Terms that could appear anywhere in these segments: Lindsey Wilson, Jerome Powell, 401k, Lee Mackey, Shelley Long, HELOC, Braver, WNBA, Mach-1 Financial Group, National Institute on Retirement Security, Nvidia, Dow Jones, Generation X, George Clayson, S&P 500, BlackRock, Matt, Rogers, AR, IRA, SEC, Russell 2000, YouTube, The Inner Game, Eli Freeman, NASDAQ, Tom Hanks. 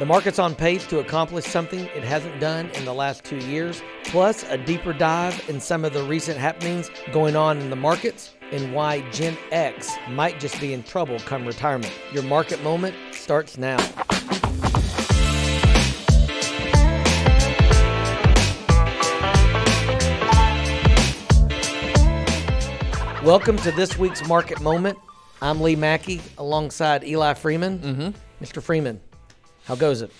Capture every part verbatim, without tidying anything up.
The market's on pace to accomplish something it hasn't done in the last two years, plus a deeper dive in some of the recent happenings going on in the markets and why Gen X might just be in trouble come retirement. Your market moment starts now. Welcome to this week's Market Moment. I'm Lee Mackey alongside Eli Freeman. Mm-hmm. Mister Freeman, how goes it?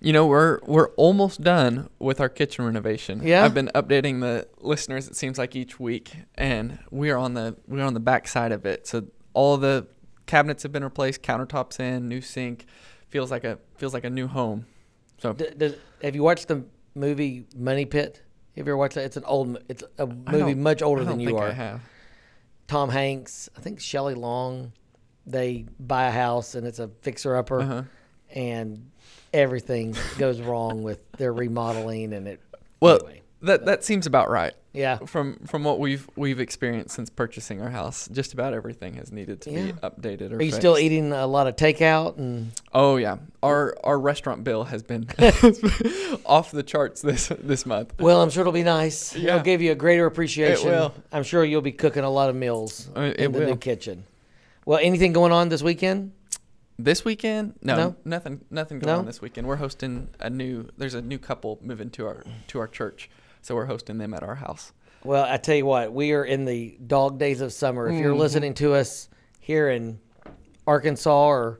You know, we're we're almost done with our kitchen renovation. Yeah. I've been updating the listeners, it seems like, each week, and we are on the we're on the back side of it. So all the cabinets have been replaced, countertops in, new sink. Feels like a feels like a new home. So D- does, have you watched the movie Money Pit? Have you ever watched that? It's an old it's a movie much older I don't than you think are. I have. Tom Hanks, I think Shelley Long, they buy a house and it's a fixer-upper, uh-huh. and everything goes wrong with their remodeling and it. Well, anyway, that but. that seems about right. Yeah. From from what we've we've experienced since purchasing our house, just about everything has needed to yeah. be updated. Or Are you fixed. still eating a lot of takeout? And oh yeah, our our restaurant bill has been off the charts this this month. Well, I'm sure it'll be nice. Yeah. It'll give you a greater appreciation. It will. I'm sure you'll be cooking a lot of meals I mean, in the will. new kitchen. Well, anything going on this weekend? This weekend? No, no? nothing. Nothing going no? on this weekend. We're hosting a new. There's a new couple moving to our to our church. So we're hosting them at our house. Well, I tell you what, we are in the dog days of summer. If you're mm-hmm. listening to us here in Arkansas or,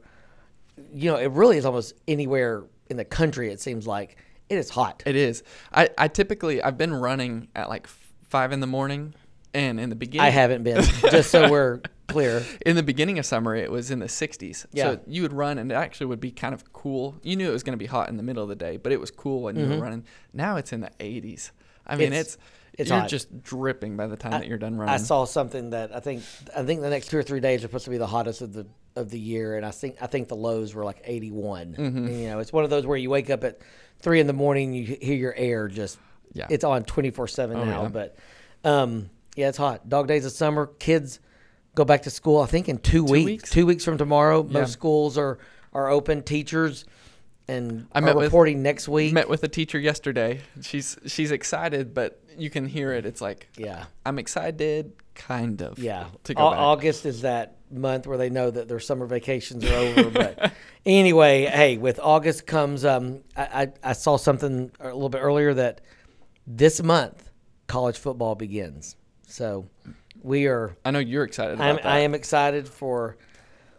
you know, it really is almost anywhere in the country, it seems like. It is hot. It is. I, I typically, I've been running at like five in the morning and in the beginning. I haven't been, just so we're clear. In the beginning of summer, it was in the sixties. Yeah. So you would run and it actually would be kind of cool. You knew it was going to be hot in the middle of the day, but it was cool when mm-hmm. you were running. Now it's in the eighties. I mean, it's, it's, it's you're hot. Just dripping by the time I, that you're done running. I saw something that I think I think the next two or three days are supposed to be the hottest of the of the year, and I think I think the lows were like eighty-one. Mm-hmm. And, you know, it's one of those where you wake up at three in the morning, you hear your air just yeah. it's on twenty-four seven oh, now. Yeah. But um, yeah, it's hot. Dog days of summer. Kids go back to school. I think in two, two weeks, weeks, two weeks from tomorrow, yeah. most schools are are open. Teachers. And I met reporting with, next week. Met with a teacher yesterday. She's she's excited, but you can hear it. It's like, yeah, I'm excited, kind of. Yeah, to go o- back. August is that month where they know that their summer vacations are over. But anyway, hey, with August comes. Um, I, I I saw something a little bit earlier that this month college football begins. So we are. I know you're excited. About I'm, that. I am excited for.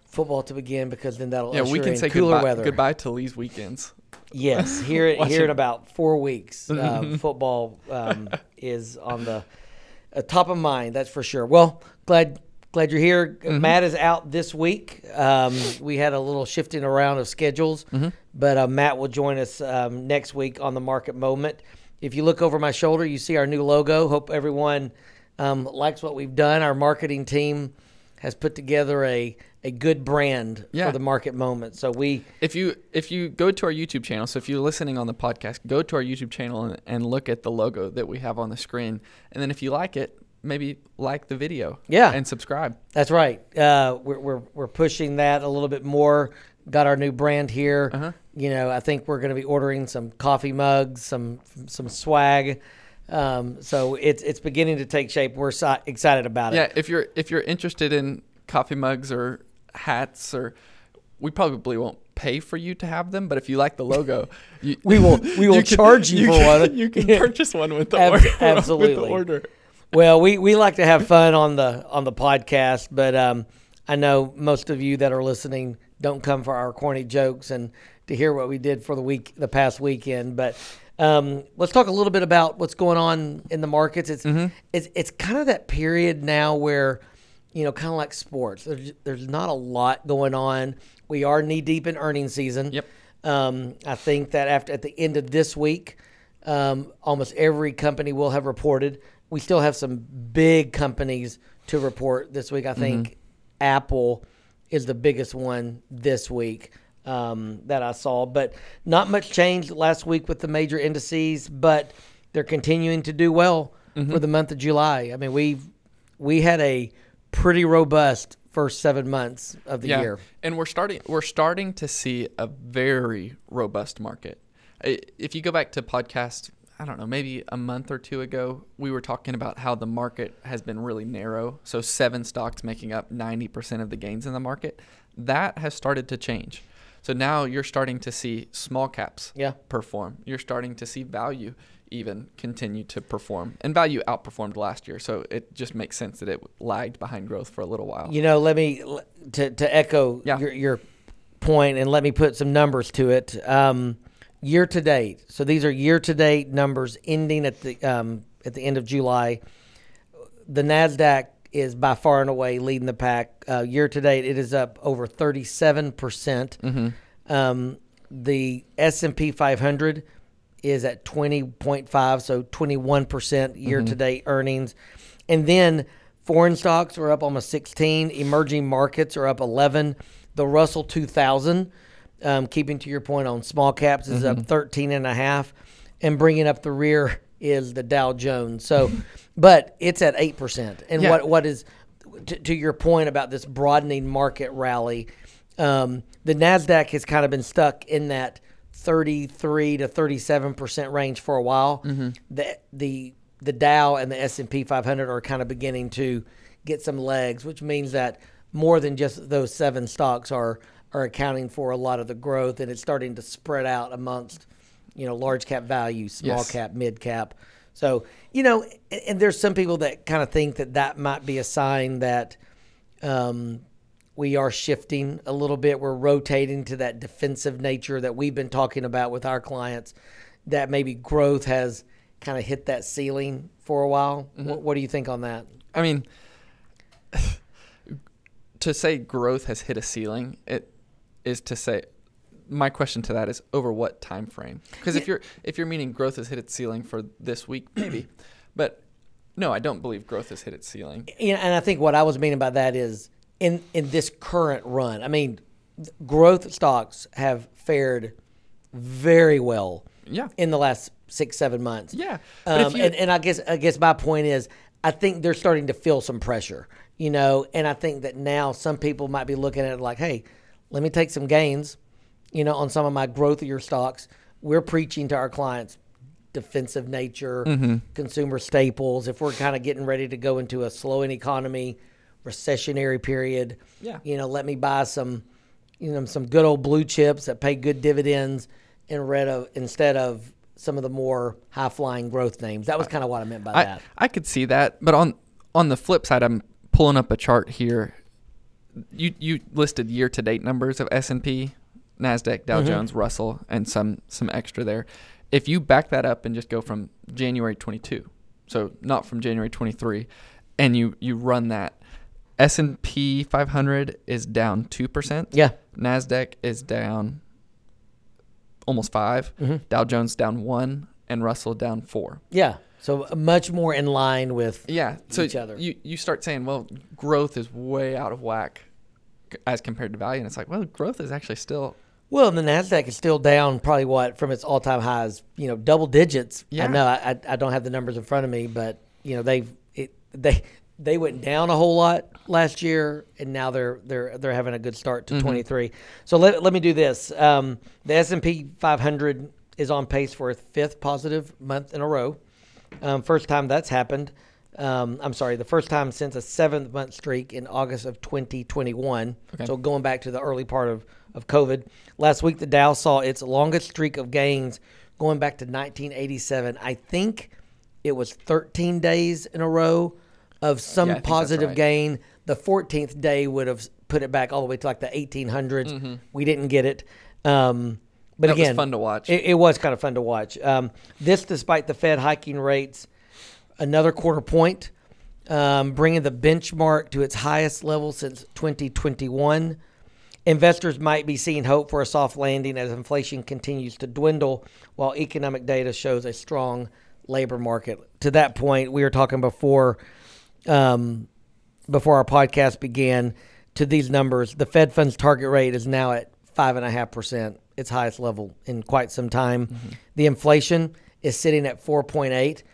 Football to begin because then that'll yeah, usher we can in say cooler goodbye, weather. Goodbye to Lee's weekends. Yes, here here in about four weeks, uh, football um, is on the uh, top of mind. That's for sure. Well, glad glad you're here. Mm-hmm. Matt is out this week. Um, we had a little shifting around of schedules, mm-hmm. but uh, Matt will join us um, next week on the Market Moment. If you look over my shoulder, you see our new logo. Hope everyone um, likes what we've done. Our marketing team has put together a a good brand yeah. for the Market Moment. So we if you if you go to our YouTube channel, so if you're listening on the podcast, go to our YouTube channel and, and look at the logo that we have on the screen. And then if you like it, maybe like the video yeah. and subscribe. That's right. Uh, we're, we're, we're pushing that a little bit more. Got our new brand here. Uh-huh. You know, I think we're going to be ordering some coffee mugs, some some swag. Um, so it's it's beginning to take shape. We're so excited about it. Yeah, if you're if you're interested in coffee mugs or hats, or we probably won't pay for you to have them, but if you like the logo, you, we will we will you charge can, you for can, one. You can purchase one with the Ab- order. Absolutely. With the order. Well, we, we like to have fun on the on the podcast, but um, I know most of you that are listening don't come for our corny jokes and to hear what we did for the week the past weekend, but. Um, let's talk a little bit about what's going on in the markets. It's mm-hmm. it's it's kind of that period now where, you know, kind of like sports. There's there's not a lot going on. We are knee deep in earnings season. Yep. Um, I think that after at the end of this week, um, almost every company will have reported. We still have some big companies to report this week. I think mm-hmm. Apple is the biggest one this week. Um, that I saw, but not much changed last week with the major indices, but they're continuing to do well mm-hmm. for the month of July. I mean, we we had a pretty robust first seven months of the yeah. year. And we're starting we're starting to see a very robust market. If you go back to podcast, I don't know, maybe a month or two ago, we were talking about how the market has been really narrow. So seven stocks making up ninety percent of the gains in the market. That has started to change. So now you're starting to see small caps yeah. perform. You're starting to see value even continue to perform. And value outperformed last year. So it just makes sense that it lagged behind growth for a little while. You know, let me, to, to echo yeah. your, your point, and let me put some numbers to it. Um, year to date. So these are year to date numbers ending at the, um, at the end of July. The NASDAQ is by far and away leading the pack. Uh, year to date, it is up over thirty-seven percent. Mm-hmm. Um, the S and P five hundred is at twenty point five, so twenty-one percent year to date mm-hmm. earnings. And then foreign stocks are up almost sixteen. Emerging markets are up eleven. The Russell two thousand, um, keeping to your point on small caps, is mm-hmm. up thirteen and a half. And bringing up the rear is the Dow Jones. So, but it's at eight percent. And yeah. what what is, to, to your point about this broadening market rally, um, the NASDAQ has kind of been stuck in that thirty-three to thirty-seven percent range for a while. Mm-hmm. The the the Dow and the S and P five hundred are kind of beginning to get some legs, which means that more than just those seven stocks are are accounting for a lot of the growth, and it's starting to spread out amongst, you know, large cap value, small yes. cap, mid cap. So, you know, and, and there's some people that kind of think that that might be a sign that um, we are shifting a little bit. We're rotating to that defensive nature that we've been talking about with our clients, that maybe growth has kind of hit that ceiling for a while. Mm-hmm. What, what do you think on that? I mean, to say growth has hit a ceiling, it is to say, my question to that is over what time frame? Because if you're if you're meaning growth has hit its ceiling for this week, maybe. But no, I don't believe growth has hit its ceiling. You know, and I think what I was meaning by that is in in this current run, I mean, growth stocks have fared very well. Yeah. In the last six seven months. Yeah. Um, you, and, and I guess I guess my point is I think they're starting to feel some pressure. You know, and I think that now some people might be looking at it like, hey, let me take some gains. You know, on some of my growthier stocks, we're preaching to our clients defensive nature, mm-hmm. consumer staples. If we're kind of getting ready to go into a slowing economy, recessionary period, yeah. you know, let me buy some, you know, some good old blue chips that pay good dividends in red of, instead of some of the more high-flying growth names. That was kind of what I meant by I, that. I could see that. But on on the flip side, I'm pulling up a chart here. You you listed year-to-date numbers of S and P. NASDAQ, Dow mm-hmm. Jones, Russell, and some some extra there. If you back that up and just go from January twenty-two, so not from January twenty-three, and you, you run that, S and P five hundred is down two percent. Yeah. NASDAQ is down almost five. Mm-hmm. Dow Jones down one, and Russell down four. Yeah. So much more in line with yeah. so each other. You, you start saying, well, growth is way out of whack as compared to value. And it's like, well, growth is actually still... Well, and the NASDAQ is still down probably what from its all-time highs, you know, double digits. Yeah. I know I I don't have the numbers in front of me, but you know they've it, they they went down a whole lot last year, and now they're they're they're having a good start to mm-hmm. twenty-three. So let let me do this. Um, the S and P five hundred is on pace for its fifth positive month in a row. Um, first time that's happened. Um, I'm sorry, the first time since a seventh month streak in August of twenty twenty-one. Okay. So going back to the early part of. of COVID. Last week, the Dow saw its longest streak of gains going back to nineteen eighty-seven. I think it was thirteen days in a row of some yeah, positive right. gain. The fourteenth day would have put it back all the way to like the eighteen hundreds. Mm-hmm. We didn't get it. Um, but that again, was fun to watch. It, it was kind of fun to watch. Um, this, despite the Fed hiking rates another quarter point, um, bringing the benchmark to its highest level since twenty twenty-one. Investors might be seeing hope for a soft landing as inflation continues to dwindle, while economic data shows a strong labor market. To that point, we were talking before um, before our podcast began to these numbers. The Fed funds target rate is now at five point five percent, its highest level in quite some time. Mm-hmm. The inflation is sitting at four point eight,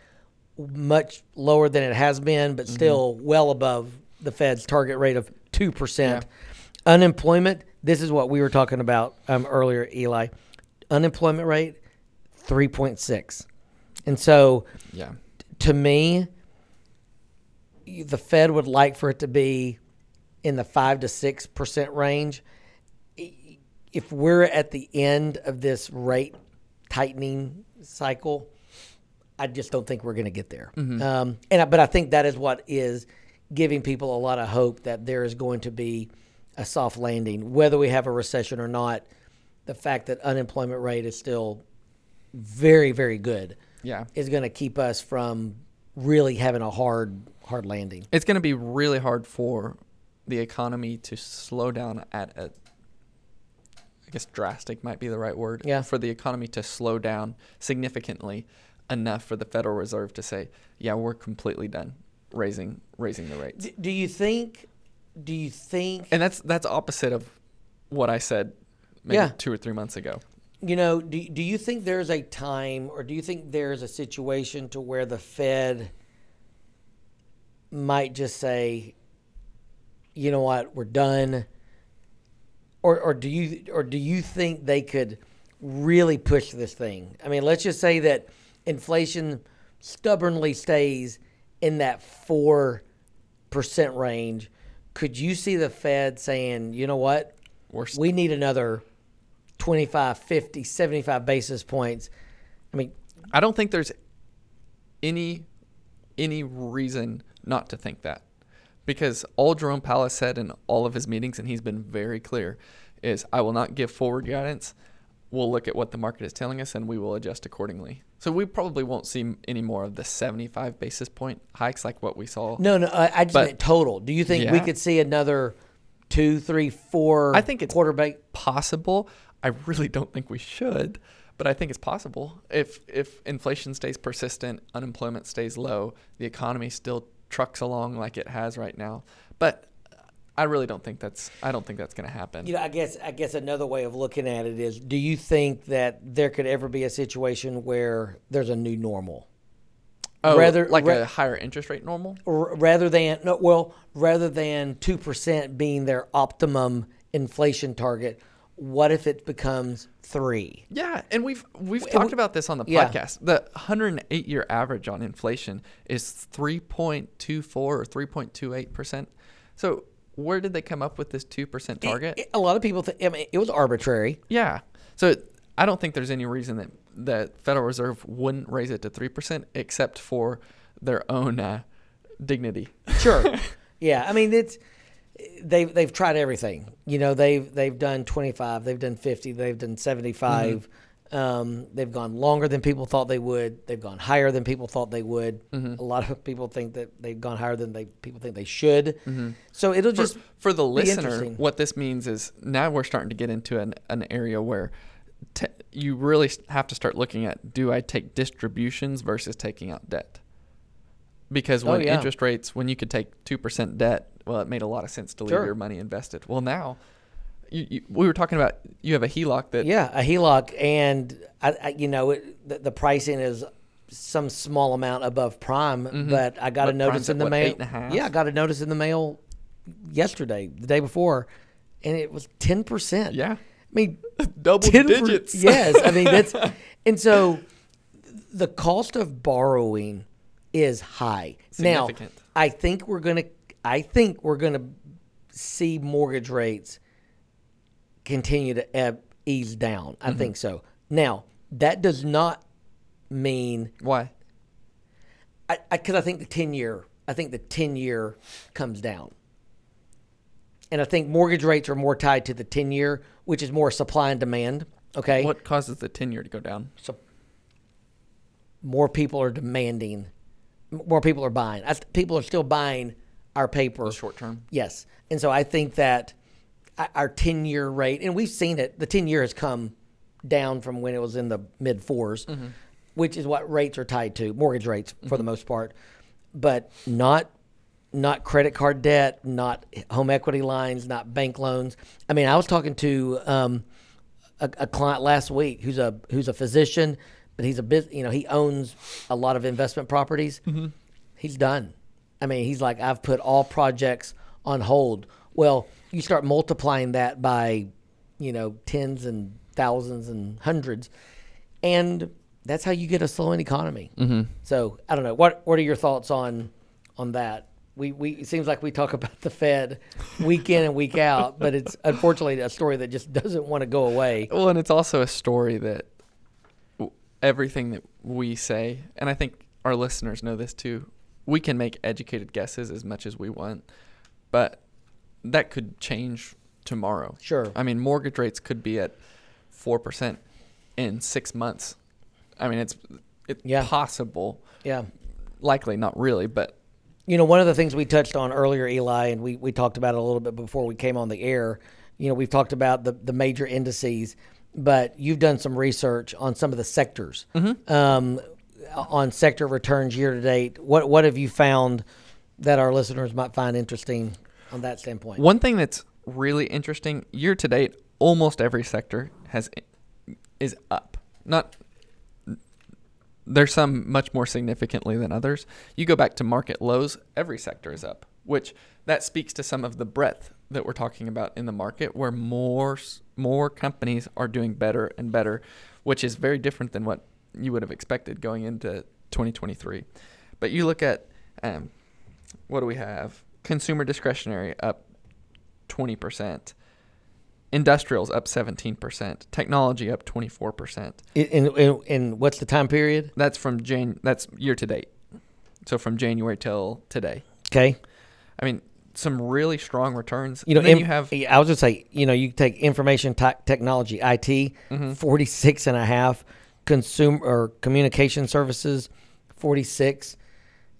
much lower than it has been, but mm-hmm. still well above the Fed's target rate of two percent. Yeah. Unemployment, this is what we were talking about um, earlier, Eli. Unemployment rate, three point six. And so yeah. t- to me, the Fed would like for it to be in the five to six percent range. If we're at the end of this rate tightening cycle, I just don't think we're going to get there. Mm-hmm. Um, and I, but I think that is what is giving people a lot of hope that there is going to be a soft landing, whether we have a recession or not. The fact that unemployment rate is still very, very good yeah. is going to keep us from really having a hard, hard landing. It's going to be really hard for the economy to slow down at a, I guess drastic might be the right word, yeah. for the economy to slow down significantly enough for the Federal Reserve to say, yeah, we're completely done raising raising the rates. D- do you think, do you think... And that's that's opposite of what I said maybe yeah. two or three months ago. You know, do, do you think there's a time or do you think there's a situation to where the Fed might just say, you know what, we're done? Or or do you or do you think they could really push this thing? I mean, let's just say that inflation stubbornly stays in that four percent range. Could you see the Fed saying, you know what, We're st- we need another twenty-five, fifty, seventy-five basis points? I mean, I don't think there's any any reason not to think that. Because all Jerome Powell said in all of his meetings, and he's been very clear, is I will not give forward guidance. We'll look at what the market is telling us, and we will adjust accordingly. So we probably won't see any more of the seventy-five basis point hikes like what we saw. No, no, I, I just but, meant total. Do you think yeah. we could see another two, three, four? I think it's quarter ba- possible. I really don't think we should, but I think it's possible. If if inflation stays persistent, unemployment stays low, the economy still trucks along like it has right now, but I really don't think that's I don't think that's going to happen. You know, I guess I guess another way of looking at it is: do you think that there could ever be a situation where there's a new normal? Oh, rather like ra- a higher interest rate normal, r- rather than no, well, rather than two percent being their optimum inflation target. What if it becomes three? Yeah, and we've we've talked we, about this on the podcast. Yeah. The one hundred eight year average on inflation is three point two four or three point two eight percent. So where did they come up with this two percent target? It, it, a lot of people think I mean, it was arbitrary. Yeah. So I don't think there's any reason that the Federal Reserve wouldn't raise it to three percent except for their own uh, dignity. Sure. Yeah. I mean, it's... They've they've tried everything, you know. They've they've done twenty-five, they've done fifty, they've done seventy-five. Mm-hmm. Um, they've gone longer than people thought they would. They've gone higher than people thought they would. Mm-hmm. A lot of people think that they've gone higher than they people think they should. Mm-hmm. So it'll just for, for the listener, what this means is now we're starting to get into an an area where te- you really have to start looking at: do I take distributions versus taking out debt? Because when oh, yeah. interest rates, when you could take two percent debt, well, it made a lot of sense to leave sure. your money invested. Well, now you, you, we were talking about you have a H E L O C that yeah, a H E L O C, and I, I, you know it, the, the pricing is some small amount above prime. Mm-hmm. But I got but a notice in the what, mail. Eight and a half? Yeah, I got a notice in the mail yesterday, the day before, and it was ten percent. Yeah, I mean double digits. Per, yes, I mean that's and so the cost of borrowing is high now. I think we're gonna. I think we're going to see mortgage rates continue to ebb, ease down. I mm-hmm. think so. Now, that does not mean... Why? Because I, I, I think the ten-year I think the ten-year comes down. And I think mortgage rates are more tied to the ten-year, which is more supply and demand. Okay. What causes the ten-year to go down? So more people are demanding. More people are buying. I, people are still buying... Our paper. The short term. Yes. And so I think that our ten-year rate, and we've seen it, the ten-year has come down from when it was in the mid-fours, mm-hmm. which is what rates are tied to, mortgage rates for mm-hmm. the most part, but not not credit card debt, not home equity lines, not bank loans. I mean, I was talking to um, a, a client last week who's a who's a physician, but he's a business, you know, he owns a lot of investment properties. Mm-hmm. He's done. I mean, he's like, I've put all projects on hold. Well, you start multiplying that by, you know, tens and thousands and hundreds, and that's how you get a slowing economy. Mm-hmm. So I don't know. What What are your thoughts on on that? We we it seems like we talk about the Fed week in and week out, but it's unfortunately a story that just doesn't want to go away. Well, and it's also a story that everything that we say, and I think our listeners know this too, we can make educated guesses as much as we want, but that could change tomorrow. Sure. I mean, mortgage rates could be at four percent in six months. I mean, it's it's yeah. possible. Yeah. Likely, not really, but. You know, one of the things we touched on earlier, Eli, and we, we talked about it a little bit before we came on the air, you know, we've talked about the, the major indices, but you've done some research on some of the sectors, mm-hmm. um, on sector returns year to date. What what have you found that our listeners might find interesting on that standpoint? One thing that's really interesting, year to date, almost every sector has is up. Not There's some much more significantly than others. You go back to market lows, every sector is up, which that speaks to some of the breadth that we're talking about in the market, where more more companies are doing better and better, which is very different than what you would have expected going into twenty twenty-three. But you look at, um, what do we have? Consumer discretionary up twenty percent. Industrials up seventeen percent, technology up twenty-four percent. And and what's the time period? That's from Jan. That's year to date. So from January till today. Okay. I mean, some really strong returns. You know, and then in, you have. I was just say, you know, you take information t- technology, I T, mm-hmm. forty-six and a half, consumer or communication services, forty-six.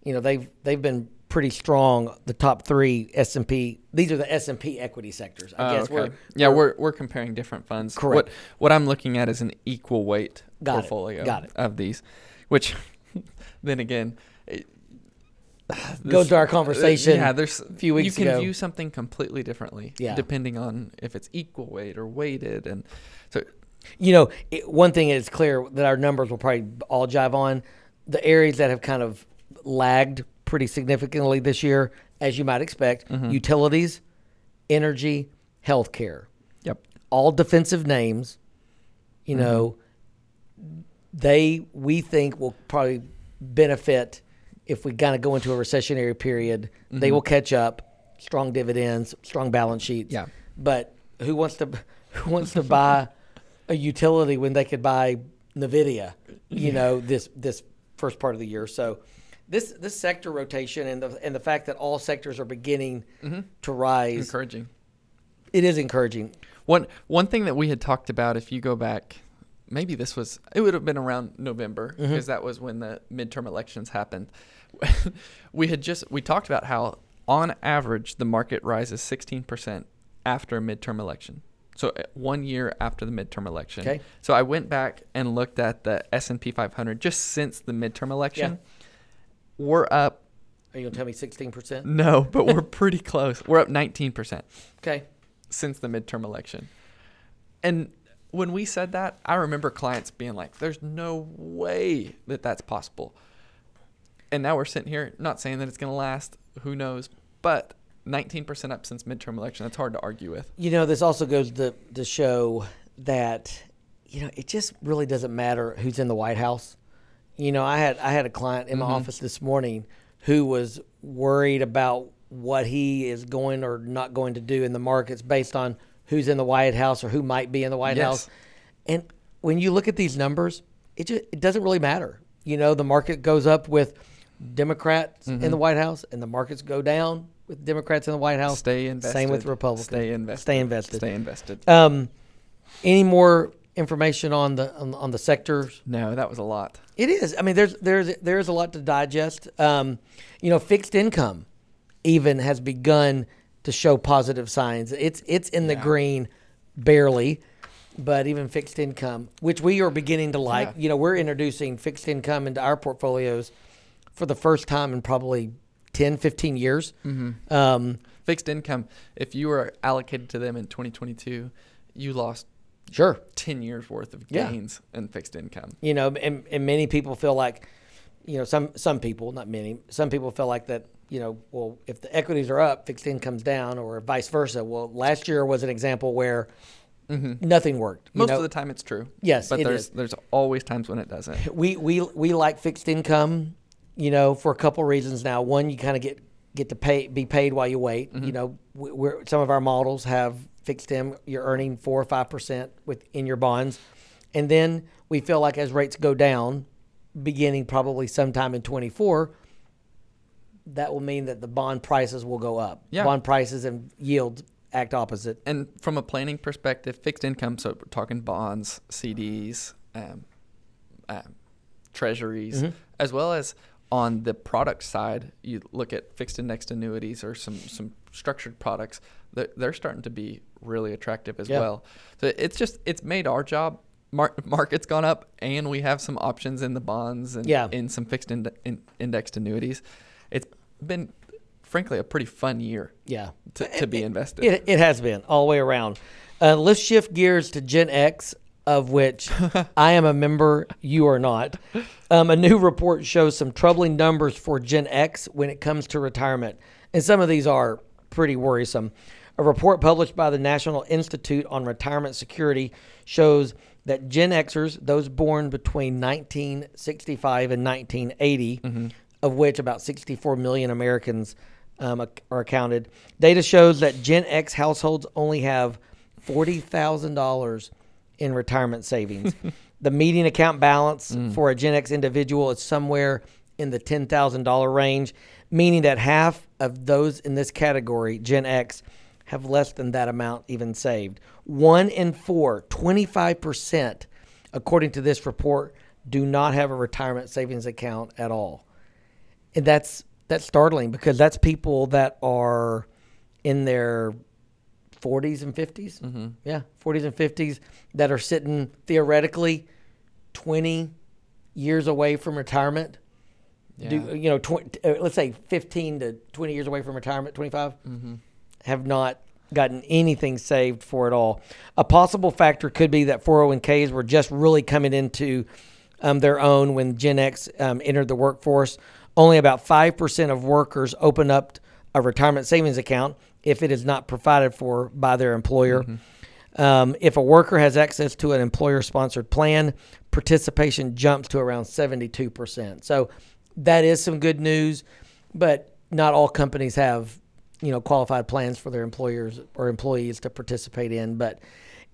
You know, they've they've been pretty strong. The top three S and P, these are the S and P equity sectors. I oh, guess okay. we're yeah we're we're comparing different funds. Correct. What what I'm looking at is an equal weight Got portfolio it. Got it. Of these, which then again it, this, goes to our conversation. Uh, yeah, there's a few weeks you can ago. View something completely differently yeah. depending on if it's equal weight or weighted, and so you know it, one thing is clear that our numbers will probably all jive on the areas that have kind of lagged pretty significantly this year, as you might expect. Mm-hmm. Utilities, energy, healthcare. Yep. All defensive names, you mm-hmm. know, they, we think, will probably benefit if we kind of go into a recessionary period. Mm-hmm. They will catch up, strong dividends, strong balance sheets. Yeah. But who wants to who wants to buy a utility when they could buy Nvidia, you know, this this first part of the year? So This this sector rotation and the and the fact that all sectors are beginning mm-hmm. to rise. Encouraging. It is encouraging. One one thing that we had talked about, if you go back, maybe this was, it would have been around November, because mm-hmm. that was when the midterm elections happened. we had just, we talked about how on average the market rises sixteen percent after a midterm election. So one year after the midterm election. Okay. So I went back and looked at the S and P five hundred just since the midterm election. Yeah. We're up. Are you going to tell me sixteen percent? No, but we're pretty close. We're up nineteen percent. Okay. Since the midterm election. And when we said that, I remember clients being like, there's no way that that's possible. And now we're sitting here, not saying that it's going to last. Who knows? But nineteen percent up since midterm election. That's hard to argue with. You know, this also goes to, to show that, you know, it just really doesn't matter who's in the White House. You know, I had I had a client in my mm-hmm. office this morning who was worried about what he is going or not going to do in the markets based on who's in the White House or who might be in the White yes. House. And when you look at these numbers, it just, it doesn't really matter. You know, the market goes up with Democrats mm-hmm. in the White House, and the markets go down with Democrats in the White House. Stay invested. Same with Republicans. Stay invested. Stay invested. Stay invested. Um, any more information on the on, on the sectors? No, that was a lot. It is. I mean, there's there's there's a lot to digest. Um, you know, fixed income even has begun to show positive signs. It's it's in the yeah. green, barely, but even fixed income, which we are beginning to like. Yeah. You know, we're introducing fixed income into our portfolios for the first time in probably ten, fifteen years. Mm-hmm. Um, fixed income, if you were allocated to them in twenty twenty-two, you lost Sure. ten years worth of gains yeah. in fixed income. You know, and, and many people feel like, you know, some, some people, not many, some people feel like that you know, well, if the equities are up, fixed income's down, or vice versa. Well, last year was an example where mm-hmm. nothing worked. Most know? of the time it's true. Yes, but it there's, is. there's always times when it doesn't. We, we, we like fixed income, you know, for a couple reasons now. One, you kind of get get to pay be paid while you wait. Mm-hmm. You know, we're, some of our models have fixed income. You're earning four or five percent with in your bonds. And then we feel like as rates go down, beginning probably sometime in twenty-four, that will mean that the bond prices will go up. Yeah. Bond prices and yield act opposite. And from a planning perspective, fixed income, so we're talking bonds, C Ds, um, uh, treasuries, mm-hmm. as well as on the product side, you look at fixed indexed annuities or some, some structured products, they're, they're starting to be really attractive as yeah. well. So it's just, it's made our job. Market's gone up, and we have some options in the bonds and yeah. in some fixed ind- in indexed annuities. It's been, frankly, a pretty fun year yeah. to, to it, be invested. It, it has been all the way around. Uh, let's shift gears to Gen X, of which I am a member, you are not. Um, a new report shows some troubling numbers for Gen X when it comes to retirement, and some of these are pretty worrisome. A report published by the National Institute on Retirement Security shows that Gen Xers, those born between nineteen sixty-five and nineteen eighty, mm-hmm. of which about sixty-four million Americans um, are accounted, data shows that Gen X households only have forty thousand dollars in retirement savings. The median account balance mm. for a Gen X individual is somewhere in the ten thousand dollars range, meaning that half of those in this category, Gen X, have less than that amount even saved. One in four, twenty-five percent, according to this report, do not have a retirement savings account at all. And that's that's startling, because that's people that are in their forties and fifties. Mm-hmm. Yeah, forties and fifties that are sitting theoretically twenty years away from retirement. Yeah. Do, you know, tw- let's say fifteen to twenty years away from retirement, twenty-five. Mm-hmm. Have not gotten anything saved for it all. A possible factor could be that four oh one k's were just really coming into um, their own when Gen X um, entered the workforce. Only about five percent of workers open up a retirement savings account if it is not provided for by their employer. Mm-hmm. Um, if a worker has access to an employer-sponsored plan, participation jumps to around seventy-two percent. So that is some good news, but not all companies have you know, qualified plans for their employers or employees to participate in, but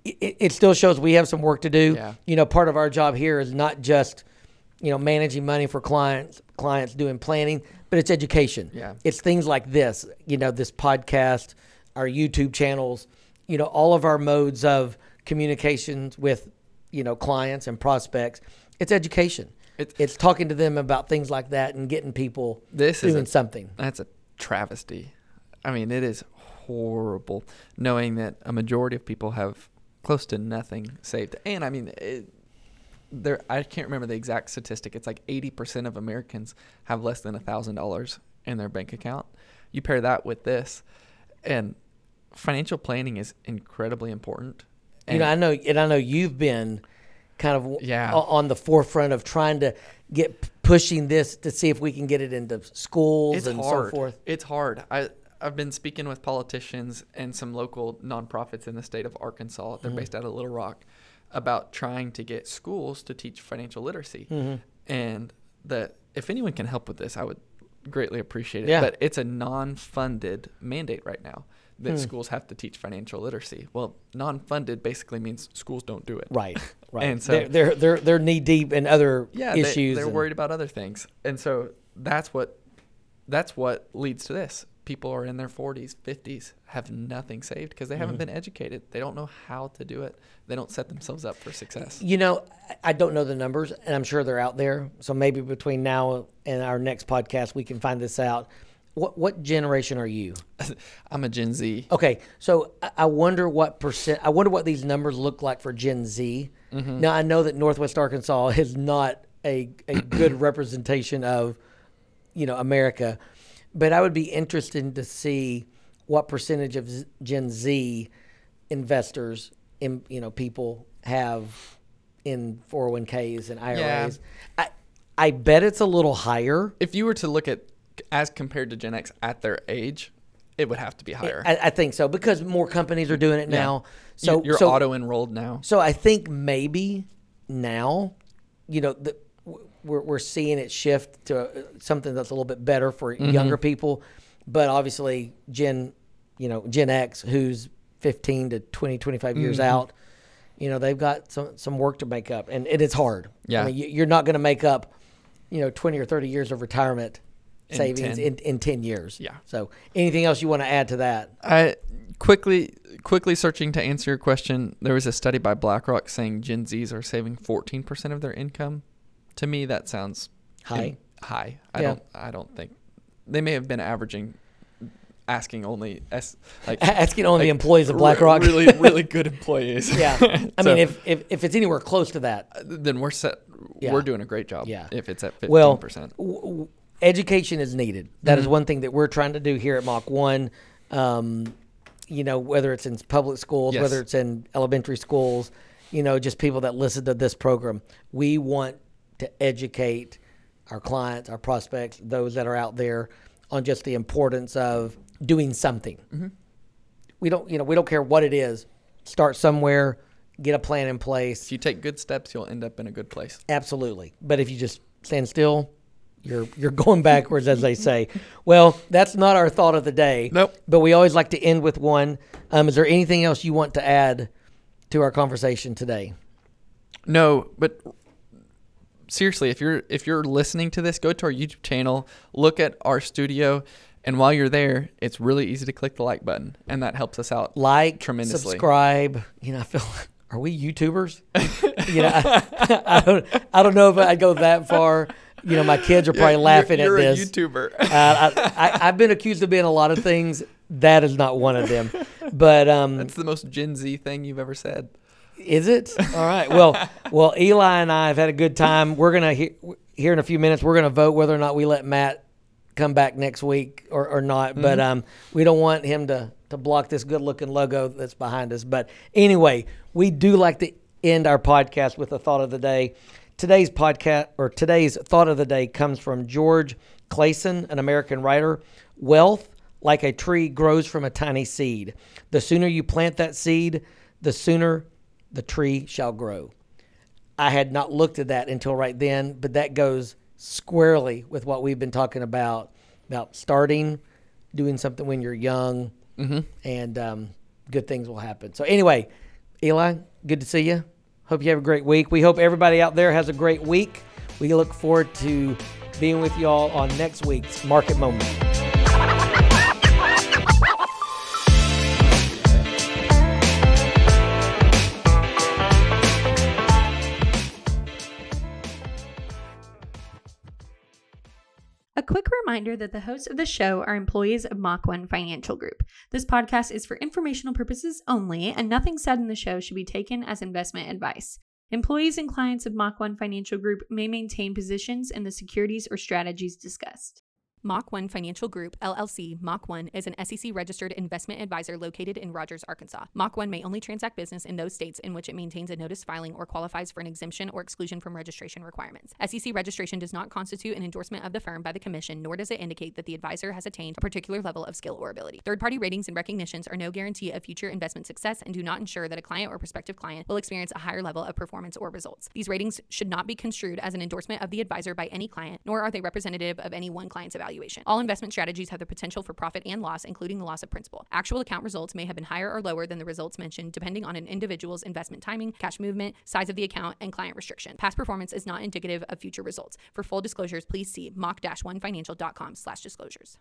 it, it still shows we have some work to do. Yeah. You know, part of our job here is not just, you know, managing money for clients, clients doing planning, but it's education. Yeah. It's things like this, you know, this podcast, our YouTube channels, you know, all of our modes of communications with, you know, clients and prospects. It's education. It's, it's talking to them about things like that and getting people this doing is a, something. That's a travesty. I mean, it is horrible knowing that a majority of people have close to nothing saved. And I mean, it, there I can't remember the exact statistic. It's like eighty percent of Americans have less than one thousand dollars in their bank account. You pair that with this, and financial planning is incredibly important. And you know, I know, and I know you've been kind of yeah. on the forefront of trying to get pushing this to see if we can get it into schools it's and hard. so forth. It's hard. I. I've been speaking with politicians and some local nonprofits in the state of Arkansas. They're mm-hmm. based out of Little Rock, about trying to get schools to teach financial literacy. Mm-hmm. And the, if anyone can help with this, I would greatly appreciate it. Yeah. But it's a non-funded mandate right now that mm. schools have to teach financial literacy. Well, non-funded basically means schools don't do it. Right, right. And so they're, they're, they're, they're knee-deep in other yeah, issues. They, they're and... worried about other things. And so that's what that's what leads to this. People are in their forties, fifties, have nothing saved because they haven't mm-hmm. been educated. They don't know how to do it. They don't set themselves up for success. You know, I don't know the numbers, and I'm sure they're out there. So maybe between now and our next podcast, we can find this out. What what generation are you? I'm a Gen Z. Okay, so I wonder what percent. I wonder what these numbers look like for Gen Z. Mm-hmm. Now I know that Northwest Arkansas is not a a good representation of, you know, America. But I would be interested to see what percentage of Gen Z investors, in, you know, people have in four oh one k's and I R As. Yeah. I I bet it's a little higher. If you were to look at as compared to Gen X at their age, it would have to be higher. I, I think so, because more companies are doing it yeah. now. So You're so, auto-enrolled now. So I think maybe now, you know, the, we're, we're seeing it shift to something that's a little bit better for mm-hmm. younger people. But obviously, Gen, you know, Gen X, who's fifteen to twenty, twenty-five years mm-hmm. out, you know, they've got some, some work to make up. And it is hard. Yeah. I mean, you, you're not going to make up, you know, twenty or thirty years of retirement in savings ten in, in ten years. Yeah. So anything else you want to add to that? I quickly, quickly searching to answer your question. There was a study by BlackRock saying Gen Zs are saving fourteen percent of their income. To me, that sounds high. In, high. I yeah. don't, I don't think they may have been averaging asking only as, like asking only like, the employees of BlackRock. Really, really good employees. Yeah. so, I mean, if, if, if it's anywhere close to that, then we're set. Yeah. We're doing a great job. Yeah. If it's at fifteen percent. Well, w- w- education is needed. That mm-hmm. is one thing that we're trying to do here at Mach one. Um, you know, whether it's in public schools, yes. whether it's in elementary schools, you know, just people that listen to this program, we want to educate our clients, our prospects, those that are out there on just the importance of doing something. Mm-hmm. We don't, you know, we don't care what it is. Start somewhere, get a plan in place. If you take good steps, you'll end up in a good place. Absolutely. But if you just stand still, you're you're going backwards, as they say. Well, that's not our thought of the day. Nope. But we always like to end with one. Um, is there anything else you want to add to our conversation today? No, but seriously, if you're if you're listening to this, go to our YouTube channel, look at our studio, and while you're there, it's really easy to click the like button, and that helps us out like, tremendously. Subscribe. You know, I feel like, are we YouTubers? you know, I, I don't I don't know if I'd go that far. You know, my kids are probably yeah, laughing you're, you're at this. You're a YouTuber. uh, I, I, I've been accused of being a lot of things. That is not one of them. But um, that's the most Gen Z thing you've ever said. Is it? All right. Well, well, Eli and I have had a good time. We're gonna he- here in a few minutes. We're gonna vote whether or not we let Matt come back next week or, or not. Mm-hmm. But um, we don't want him to to block this good looking logo that's behind us. But anyway, we do like to end our podcast with a thought of the day. Today's podcast or today's thought of the day comes from George Clayson, an American writer. Wealth, like a tree, grows from a tiny seed. The sooner you plant that seed, the sooner the tree shall grow. I had not looked at that until right then, but that goes squarely with what we've been talking about, about starting, doing something when you're young, mm-hmm. and um, good things will happen. So anyway, Eli, good to see you. Hope you have a great week. We hope everybody out there has a great week. We look forward to being with y'all on next week's Market Moment. A quick reminder that the hosts of the show are employees of Mach one Financial Group. This podcast is for informational purposes only, and nothing said in the show should be taken as investment advice. Employees and clients of Mach one Financial Group may maintain positions in the securities or strategies discussed. Mach one Financial Group, L L C, Mach one is an S E C-registered investment advisor located in Rogers, Arkansas. Mach one may only transact business in those states in which it maintains a notice filing or qualifies for an exemption or exclusion from registration requirements. S E C registration does not constitute an endorsement of the firm by the Commission, nor does it indicate that the advisor has attained a particular level of skill or ability. Third-party ratings and recognitions are no guarantee of future investment success and do not ensure that a client or prospective client will experience a higher level of performance or results. These ratings should not be construed as an endorsement of the advisor by any client, nor are they representative of any one client's evaluation. All investment strategies have the potential for profit and loss, including the loss of principal. Actual account results may have been higher or lower than the results mentioned, depending on an individual's investment timing, cash movement, size of the account, and client restriction. Past performance is not indicative of future results. For full disclosures, please see mach one financial dot com slash disclosures.